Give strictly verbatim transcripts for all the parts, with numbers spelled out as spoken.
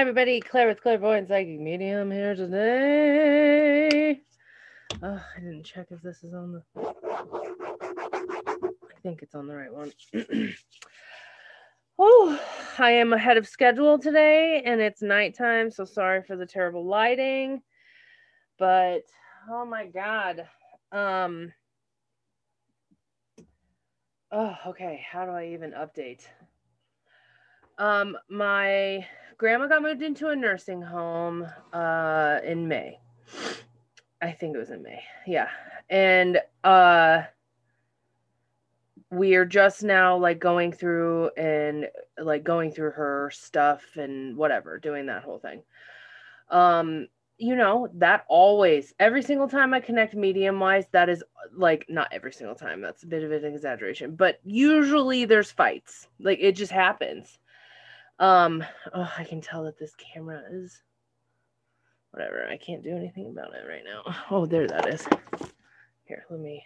Everybody, Claire with Clairvoyant Psychic Medium here today. Oh, I didn't check if this is on the... I think it's on the right one. Oh, I am ahead of schedule today, and it's nighttime, so sorry for the terrible lighting. But, oh my God. Um. Oh, okay. How do I even update? Um, my grandma got moved into a nursing home uh, in May. I think it was in May. Yeah. And uh, we are just now like going through and like going through her stuff and whatever, doing that whole thing. Um, you know, that always, every single time I connect medium wise, that is like, not every single time. That's a bit of an exaggeration, but usually there's fights. Like it just happens. Um, oh, I can tell that this camera is whatever. I can't do anything about it right now. Oh, there that is. Here, let me.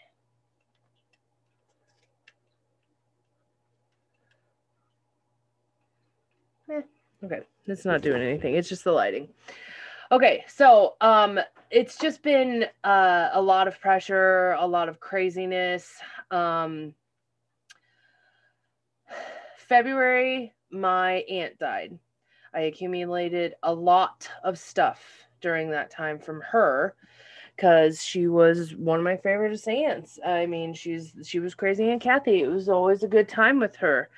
Eh, okay, it's not doing anything. It's just the lighting. Okay, so um, it's just been uh, a lot of pressure, a lot of craziness. Um, February... my aunt died. I accumulated a lot of stuff during that time from her because she was one of my favorite aunts. I mean, she's she was crazy Aunt Kathy. It was always a good time with her.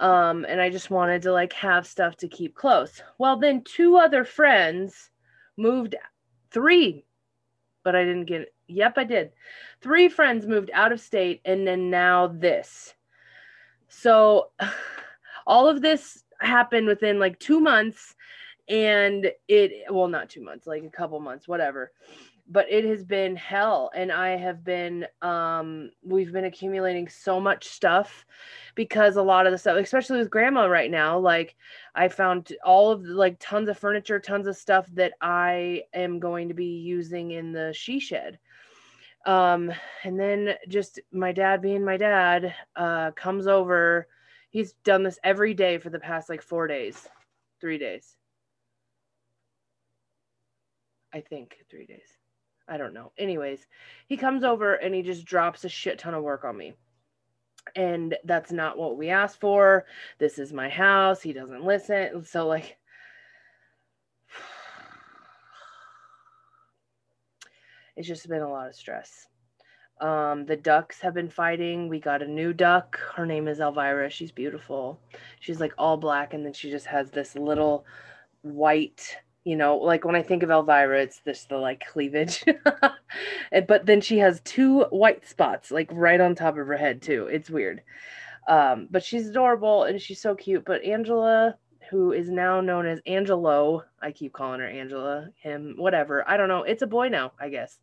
Um, and I just wanted to like have stuff to keep close. Well, then two other friends moved, three, but I didn't get it. Yep, I did. Three friends moved out of state, and then now this. So... all of this happened within like two months and it, well, not two months, like a couple months, whatever, but it has been hell. And I have been, um, we've been accumulating so much stuff because a lot of the stuff, especially with grandma right now, like I found all of the, like tons of furniture, tons of stuff that I am going to be using in the she shed. Um, and then just my dad being my dad, uh, comes over. He's done this every day for the past like four days, three days. I think three days. I don't know. Anyways, he comes over and he just drops a shit ton of work on me. And that's not what we asked for. This is my house. He doesn't listen. So like, it's just been a lot of stress. Um, the ducks have been fighting. We got a new duck. Her name is Elvira. She's beautiful. She's like all black. And then she just has this little white, you know, like when I think of Elvira, it's this, the like cleavage, but then she has two white spots, like right on top of her head too. It's weird. Um, but she's adorable and she's so cute. But Angela, who is now known as Angelo, I keep calling her Angela, him, whatever. I don't know. It's a boy now, I guess.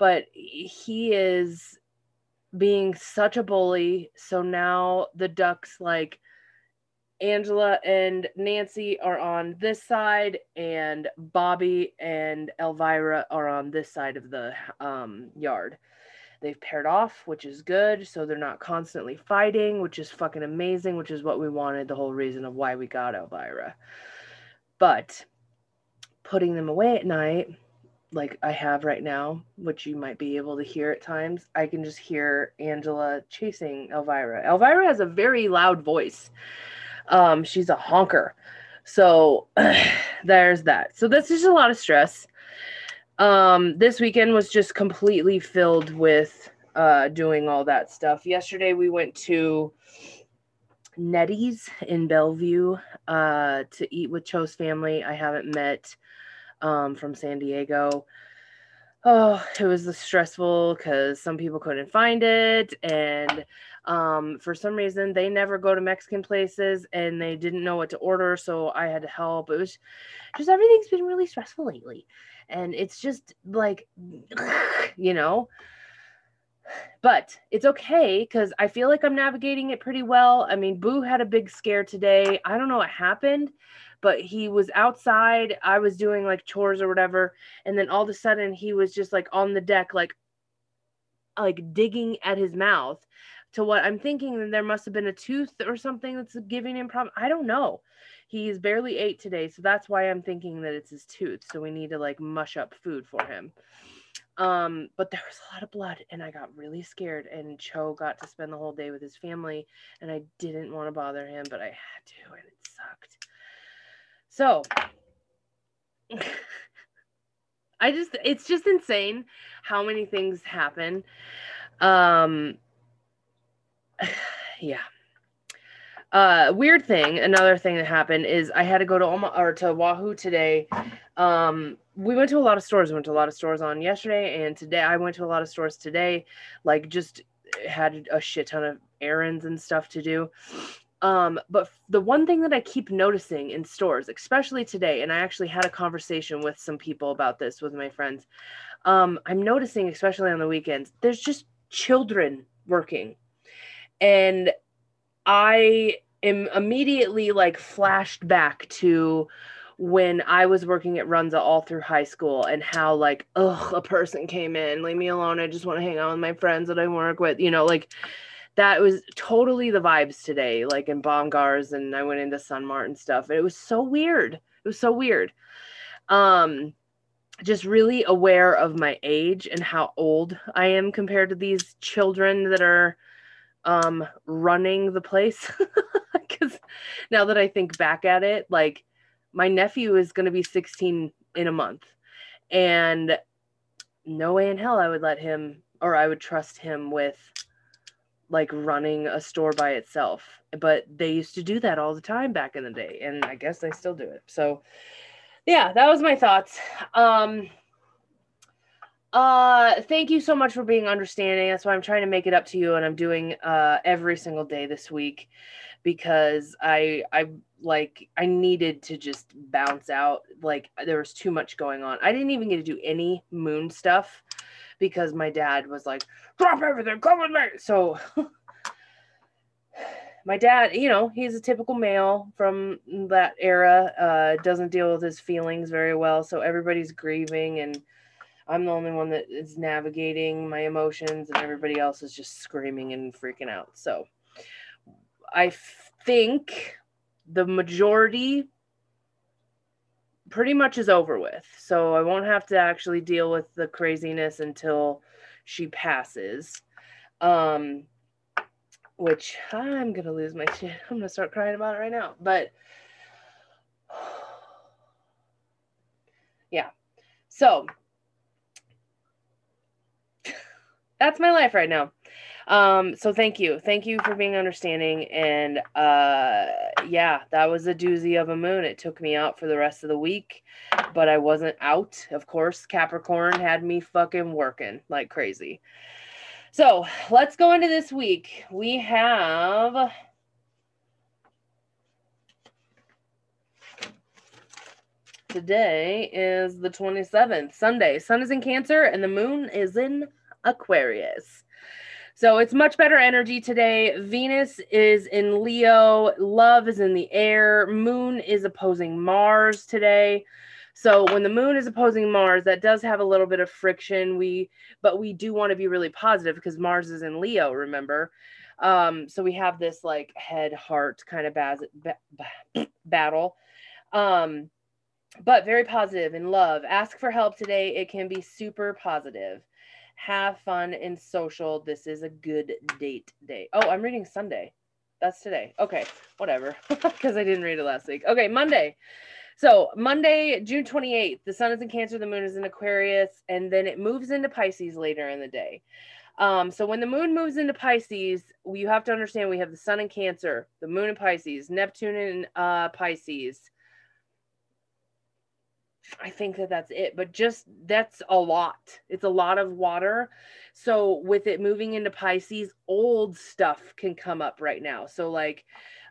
But he is being such a bully. So now the ducks, like Angela and Nancy are on this side and Bobby and Elvira are on this side of the um, yard. They've paired off, which is good. So they're not constantly fighting, which is fucking amazing, which is what we wanted. The whole reason of why we got Elvira. But putting them away at night, like I have right now, which you might be able to hear at times, I can just hear Angela chasing Elvira. Elvira has a very loud voice. Um, she's a honker. So there's that. So that's just a lot of stress. Um, this weekend was just completely filled with uh, doing all that stuff. Yesterday we went to Nettie's in Bellevue uh, to eat with Cho's family. I haven't met... Um, from San Diego. Oh, it was stressful because some people couldn't find it. And um, for some reason, they never go to Mexican places and they didn't know what to order. So I had to help. It was just, everything's been really stressful lately. And it's just like, you know, but it's okay because I feel like I'm navigating it pretty well. I mean, Boo had a big scare today. I don't know what happened. But he was outside, I was doing like chores or whatever, and then all of a sudden he was just like on the deck, like, like digging at his mouth to what I'm thinking, then there must have been a tooth or something that's giving him problem. I don't know. He's barely ate today, so that's why I'm thinking that it's his tooth. So we need to like mush up food for him. Um, but there was a lot of blood, and I got really scared, and Cho got to spend the whole day with his family, and I didn't want to bother him, but I had to, and it sucked. So I just, it's just insane how many things happen. Um, yeah. Uh, weird thing. Another thing that happened is I had to go to Omaha or to Wahoo today. Um, we went to a lot of stores. We went to a lot of stores on yesterday and today. I went to a lot of stores today, like just had a shit ton of errands and stuff to do. Um, but the one thing that I keep noticing in stores, especially today, and I actually had a conversation with some people about this with my friends. Um, I'm noticing, especially on the weekends, there's just children working, and I am immediately like flashed back to when I was working at Runza all through high school and how like, ugh, a person came in, leave me alone. I just want to hang out with my friends that I work with, you know, like, that was totally the vibes today, like in Bongars, and I went into Sun Mart and stuff. It was so weird. It was so weird. Um, just really aware of my age and how old I am compared to these children that are um, running the place. Because now that I think back at it, like my nephew is going to be sixteen in a month, and no way in hell I would let him, or I would trust him with like running a store by itself, but they used to do that all the time back in the day. And I guess they still do it. So yeah, that was my thoughts. Um, uh, thank you so much for being understanding. That's why I'm trying to make it up to you. And I'm doing, uh, every single day this week, because I, I like, I needed to just bounce out. Like there was too much going on. I didn't even get to do any moon stuff, because my dad was like, drop everything, come with me. So my dad, you know, he's a typical male from that era, uh, doesn't deal with his feelings very well. So everybody's grieving, and I'm the only one that is navigating my emotions, and everybody else is just screaming and freaking out. So I think the majority pretty much is over with. So I won't have to actually deal with the craziness until she passes. Um, which I'm going to lose my shit. I'm going to start crying about it right now. But yeah. So that's my life right now. Um, so thank you. Thank you for being understanding. And, uh, yeah, that was a doozy of a moon. It took me out for the rest of the week, but I wasn't out. Of course, Capricorn had me fucking working like crazy. So let's go into this week. We have today is the twenty-seventh, Sunday. Sun is in Cancer and the moon is in Aquarius. So it's much better energy today. Venus is in Leo. Love is in the air. Moon is opposing Mars today. So when the moon is opposing Mars, that does have a little bit of friction. We, but we do want to be really positive because Mars is in Leo, remember? Um, so we have this like head heart kind of baz- ba- battle. Um, but very positive in love. Ask for help today. It can be super positive. Have fun and social. This is a good date day. Oh, I'm reading Sunday. That's today. Okay, whatever, because I didn't read it last week. Okay, Monday. So Monday, June twenty-eighth, the sun is in Cancer, the moon is in Aquarius, and then it moves into Pisces later in the day. Um, so when the moon moves into Pisces, you have to understand we have the sun in Cancer, the moon in Pisces, Neptune in uh, Pisces. I think that that's it, but just that's a lot. It's a lot of water. So with it moving into Pisces, old stuff can come up right now. So like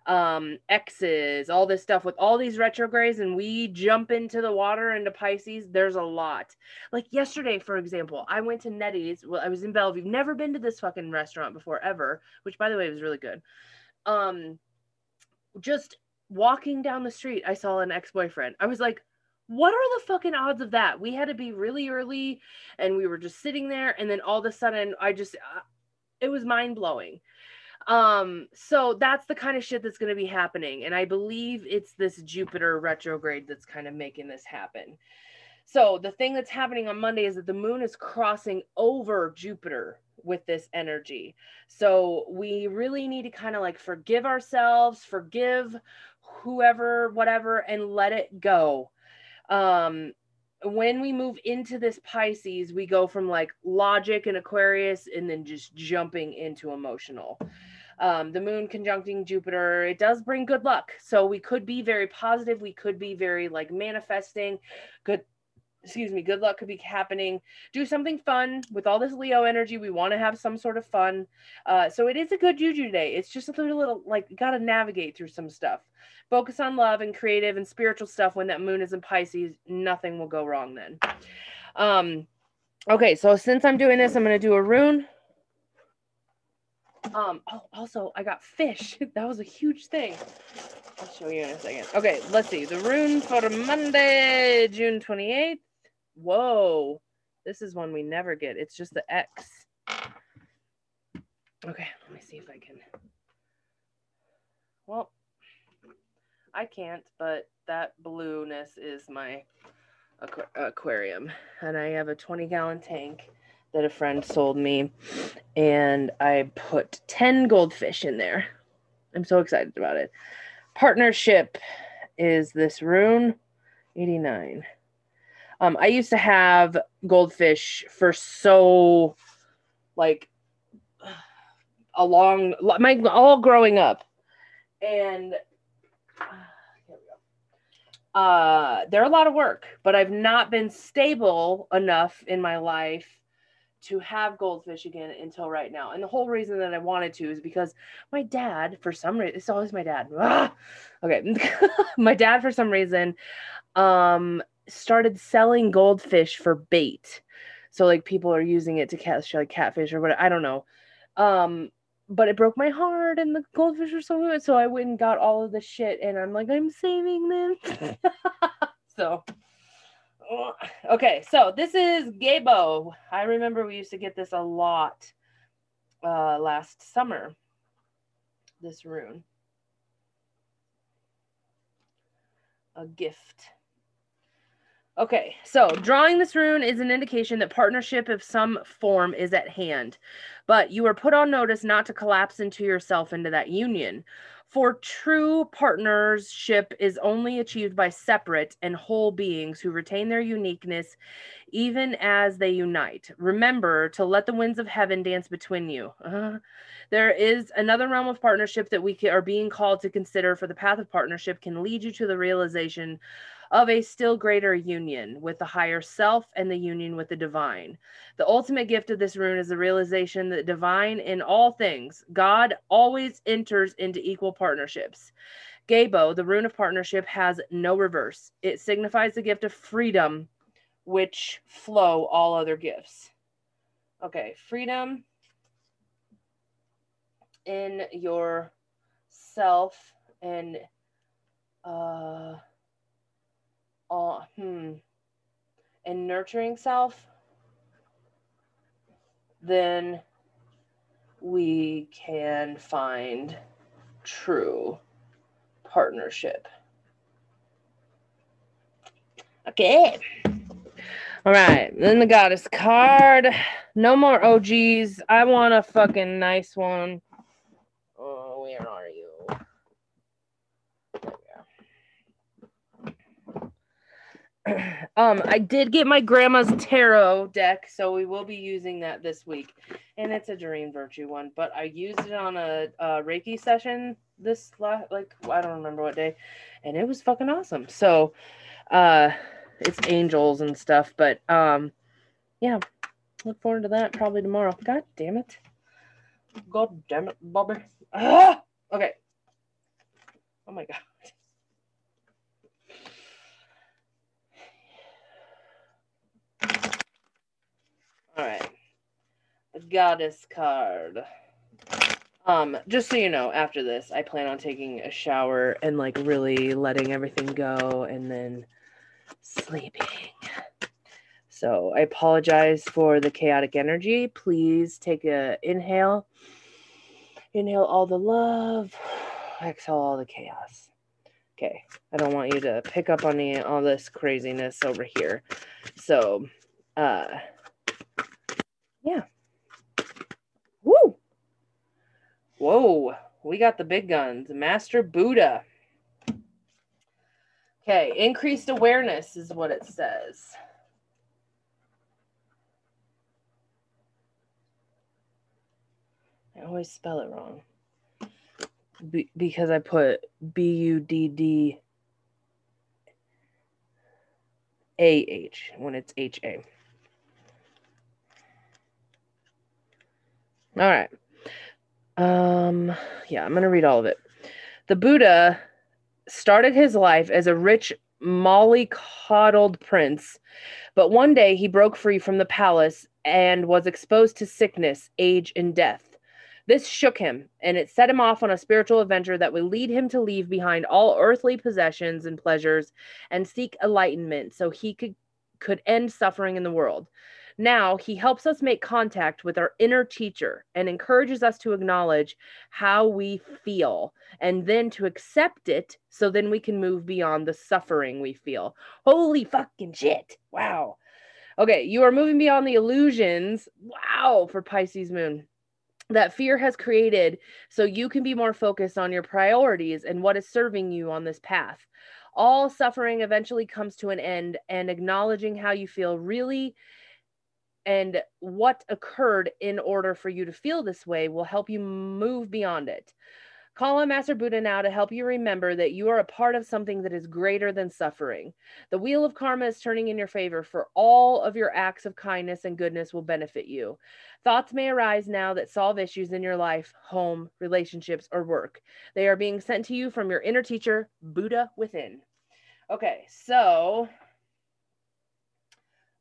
um, exes, all this stuff with all these retrogrades, and we jump into the water into Pisces. There's a lot. Like yesterday, for example, I went to Nettie's. Well, I was in Bellevue. Never been to this fucking restaurant before ever, which by the way, was really good. Um, just walking down the street, I saw an ex-boyfriend. I was like, what are the fucking odds of that? We had to be really early and we were just sitting there. And then all of a sudden I just, it was mind blowing. Um, so that's the kind of shit that's going to be happening. And I believe it's this Jupiter retrograde that's kind of making this happen. So the thing that's happening on Monday is that the moon is crossing over Jupiter with this energy. So we really need to kind of like forgive ourselves, forgive whoever, whatever, and let it go. Um, when we move into this Pisces, we go from like logic and Aquarius and then just jumping into emotional. Um, the moon conjuncting Jupiter, it does bring good luck. So we could be very positive. We could be very like manifesting good, excuse me, good luck could be happening. Do something fun with all this Leo energy. We want to have some sort of fun. Uh, so it is a good juju day. It's just a little, little like you got to navigate through some stuff. Focus on love and creative and spiritual stuff. When that moon is in Pisces, nothing will go wrong then. Um, okay. So since I'm doing this, I'm going to do a rune. Um, oh, also I got fish. That was a huge thing. I'll show you in a second. Okay. Let's see the runes for Monday, June twenty-eighth. Whoa. This is one we never get. It's just the X. Okay. Let me see if I can, well, I can't, but that blueness is my aqu aquarium. And I have a twenty gallon tank that a friend sold me, and I put ten goldfish in there. I'm so excited about it. Partnership is this rune, eighty-nine. Um, I used to have goldfish for so, like, a long, my, all growing up. And uh, they're a lot of work, but I've not been stable enough in my life to have goldfish again until right now. And the whole reason that I wanted to is because my dad, for some reason, it's always my dad. Ah! Okay. My dad, for some reason, um, started selling goldfish for bait. So like people are using it to catch like catfish or whatever. I don't know. Um, but it broke my heart and the goldfish were so good. So I went and got all of the shit and I'm like, I'm saving them. So, okay. So this is Gebo. I remember we used to get this a lot uh, last summer, this rune, a gift. Okay, so drawing this rune is an indication that partnership of some form is at hand, but you are put on notice not to collapse into yourself into that union. For true partnership is only achieved by separate and whole beings who retain their uniqueness even as they unite. Remember to let the winds of heaven dance between you. Uh, there is another realm of partnership that we are being called to consider, for the path of partnership can lead you to the realization of a still greater union with the higher self and the union with the divine. The ultimate gift of this rune is the realization that divine in all things, God always enters into equal partnerships. Gebo, the rune of partnership, has no reverse. It signifies the gift of freedom, which flow all other gifts. Okay, freedom in yourself and uh Uh, hmm. and nurturing self, then we can find true partnership. Okay. All right. Then the goddess card. No more O Gs. I want a fucking nice one. Oh, where are you? Um, I did get my grandma's tarot deck, so we will be using that this week, and it's a Doreen Virtue one, but I used it on a, a Reiki session this la like, I don't remember what day, and it was fucking awesome. So, uh, it's angels and stuff, but, um, yeah, look forward to that probably tomorrow. God damn it. God damn it, Bobby. Ah! Okay. Oh my God. All right, the goddess card. Um, just so you know, after this, I plan on taking a shower and like really letting everything go and then sleeping. So I apologize for the chaotic energy. Please take a inhale. Inhale all the love. Exhale all the chaos. Okay. I don't want you to pick up on the, all this craziness over here. So, uh, yeah. Woo. Whoa. We got the big guns. Master Buddha. Okay. Increased awareness is what it says. I always spell it wrong Be because I put B U D D A H when it's H A. All right. Um, yeah, I'm going to read all of it. The Buddha started his life as a rich, mollycoddled prince, but one day he broke free from the palace and was exposed to sickness, age, and death. This shook him, and it set him off on a spiritual adventure that would lead him to leave behind all earthly possessions and pleasures and seek enlightenment so he could, could end suffering in the world. Now, he helps us make contact with our inner teacher and encourages us to acknowledge how we feel and then to accept it so then we can move beyond the suffering we feel. Holy fucking shit. Wow. Okay, you are moving beyond the illusions. Wow, for Pisces Moon. That fear has created so you can be more focused on your priorities and what is serving you on this path. All suffering eventually comes to an end, and acknowledging how you feel really and what occurred in order for you to feel this way will help you move beyond it. Call on Master Buddha now to help you remember that you are a part of something that is greater than suffering. The wheel of karma is turning in your favor, for all of your acts of kindness and goodness will benefit you. Thoughts may arise now that solve issues in your life, home, relationships, or work. They are being sent to you from your inner teacher, Buddha within. Okay, so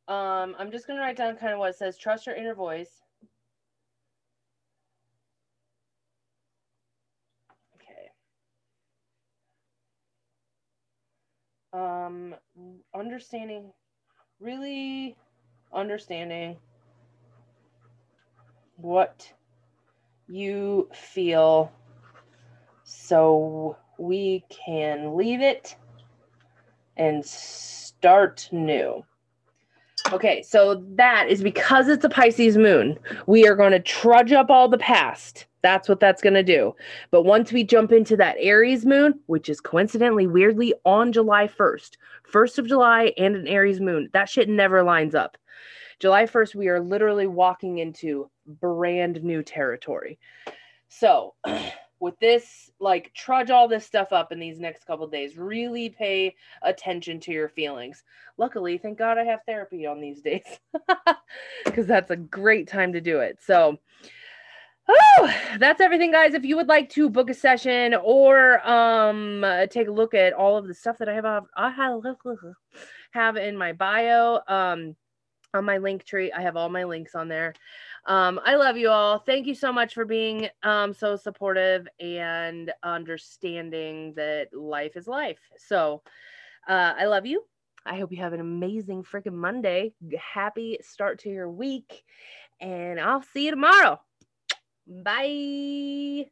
um, I'm just going to write down kind of what it says. Trust your inner voice. Um, understanding, really understanding what you feel so we can leave it and start new. Okay, so that is because it's a Pisces moon. We are going to trudge up all the past. That's what that's going to do. But once we jump into that Aries moon, which is coincidentally, weirdly, on July first, first of July and an Aries moon, that shit never lines up. July first, we are literally walking into brand new territory. So with this, like, trudge all this stuff up in these next couple of days, really pay attention to your feelings. Luckily, thank God I have therapy on these days because that's a great time to do it. So oh, that's everything, guys. If you would like to book a session or um, uh, take a look at all of the stuff that I have, uh, I have in my bio, um, on my link tree, I have all my links on there. Um, I love you all. Thank you so much for being um, so supportive and understanding that life is life. So uh, I love you. I hope you have an amazing freaking Monday. Happy start to your week, and I'll see you tomorrow. Bye.